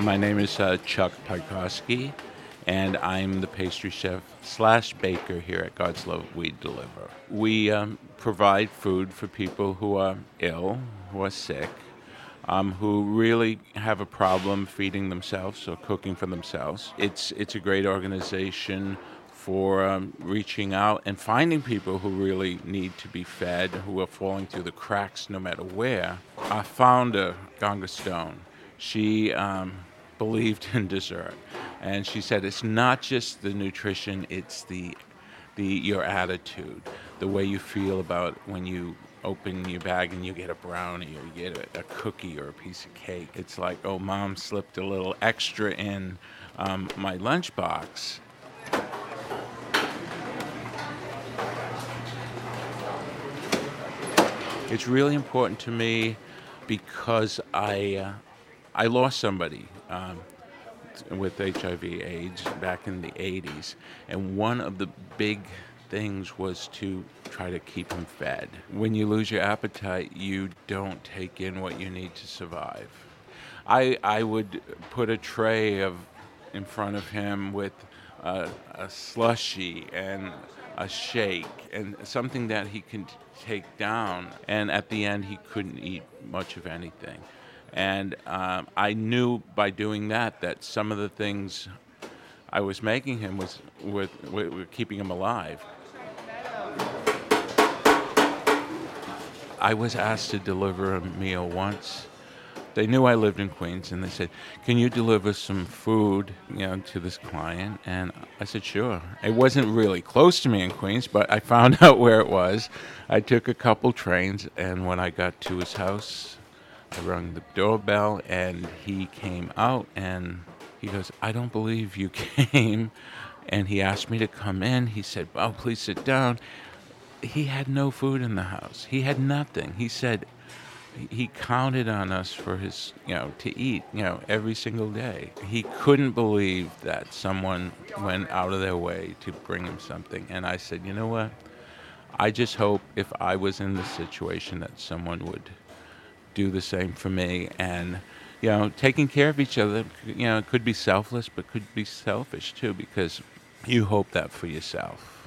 My name is Chuck Piekarski, and I'm the pastry chef / baker here at God's Love We Deliver. We provide food for people who are ill, who are sick, who really have a problem feeding themselves or cooking for themselves. It's a great organization for reaching out and finding people who really need to be fed, who are falling through the cracks no matter where. Our founder, Ganga Stone, she believed in dessert, and she said it's not just the nutrition, it's your attitude, the way you feel about when you open your bag and you get a brownie or you get a cookie or a piece of cake. It's like, oh, Mom slipped a little extra in my lunchbox. It's really important to me because I lost somebody with HIV/AIDS back in the 80s, and one of the big things was to try to keep him fed. When you lose your appetite, you don't take in what you need to survive. I would put a tray in front of him with a slushie and a shake and something that he can take down, and at the end he couldn't eat much of anything. And I knew by doing that some of the things I was making him were keeping him alive. I was asked to deliver a meal once. They knew I lived in Queens, and they said, "Can you deliver some food, to this client?" And I said, "Sure." It wasn't really close to me in Queens, but I found out where it was. I took a couple trains, and when I got to his house, I rung the doorbell, and he came out, and he goes, "I don't believe you came." And he asked me to come in. He said, "Oh, please sit down." He had no food in the house. He had nothing. He said he counted on us for his, to eat, every single day. He couldn't believe that someone went out of their way to bring him something. And I said, you know what? I just hope if I was in this situation that someone would do the same for me, and taking care of each other, could be selfless, but could be selfish too, because you hope that for yourself.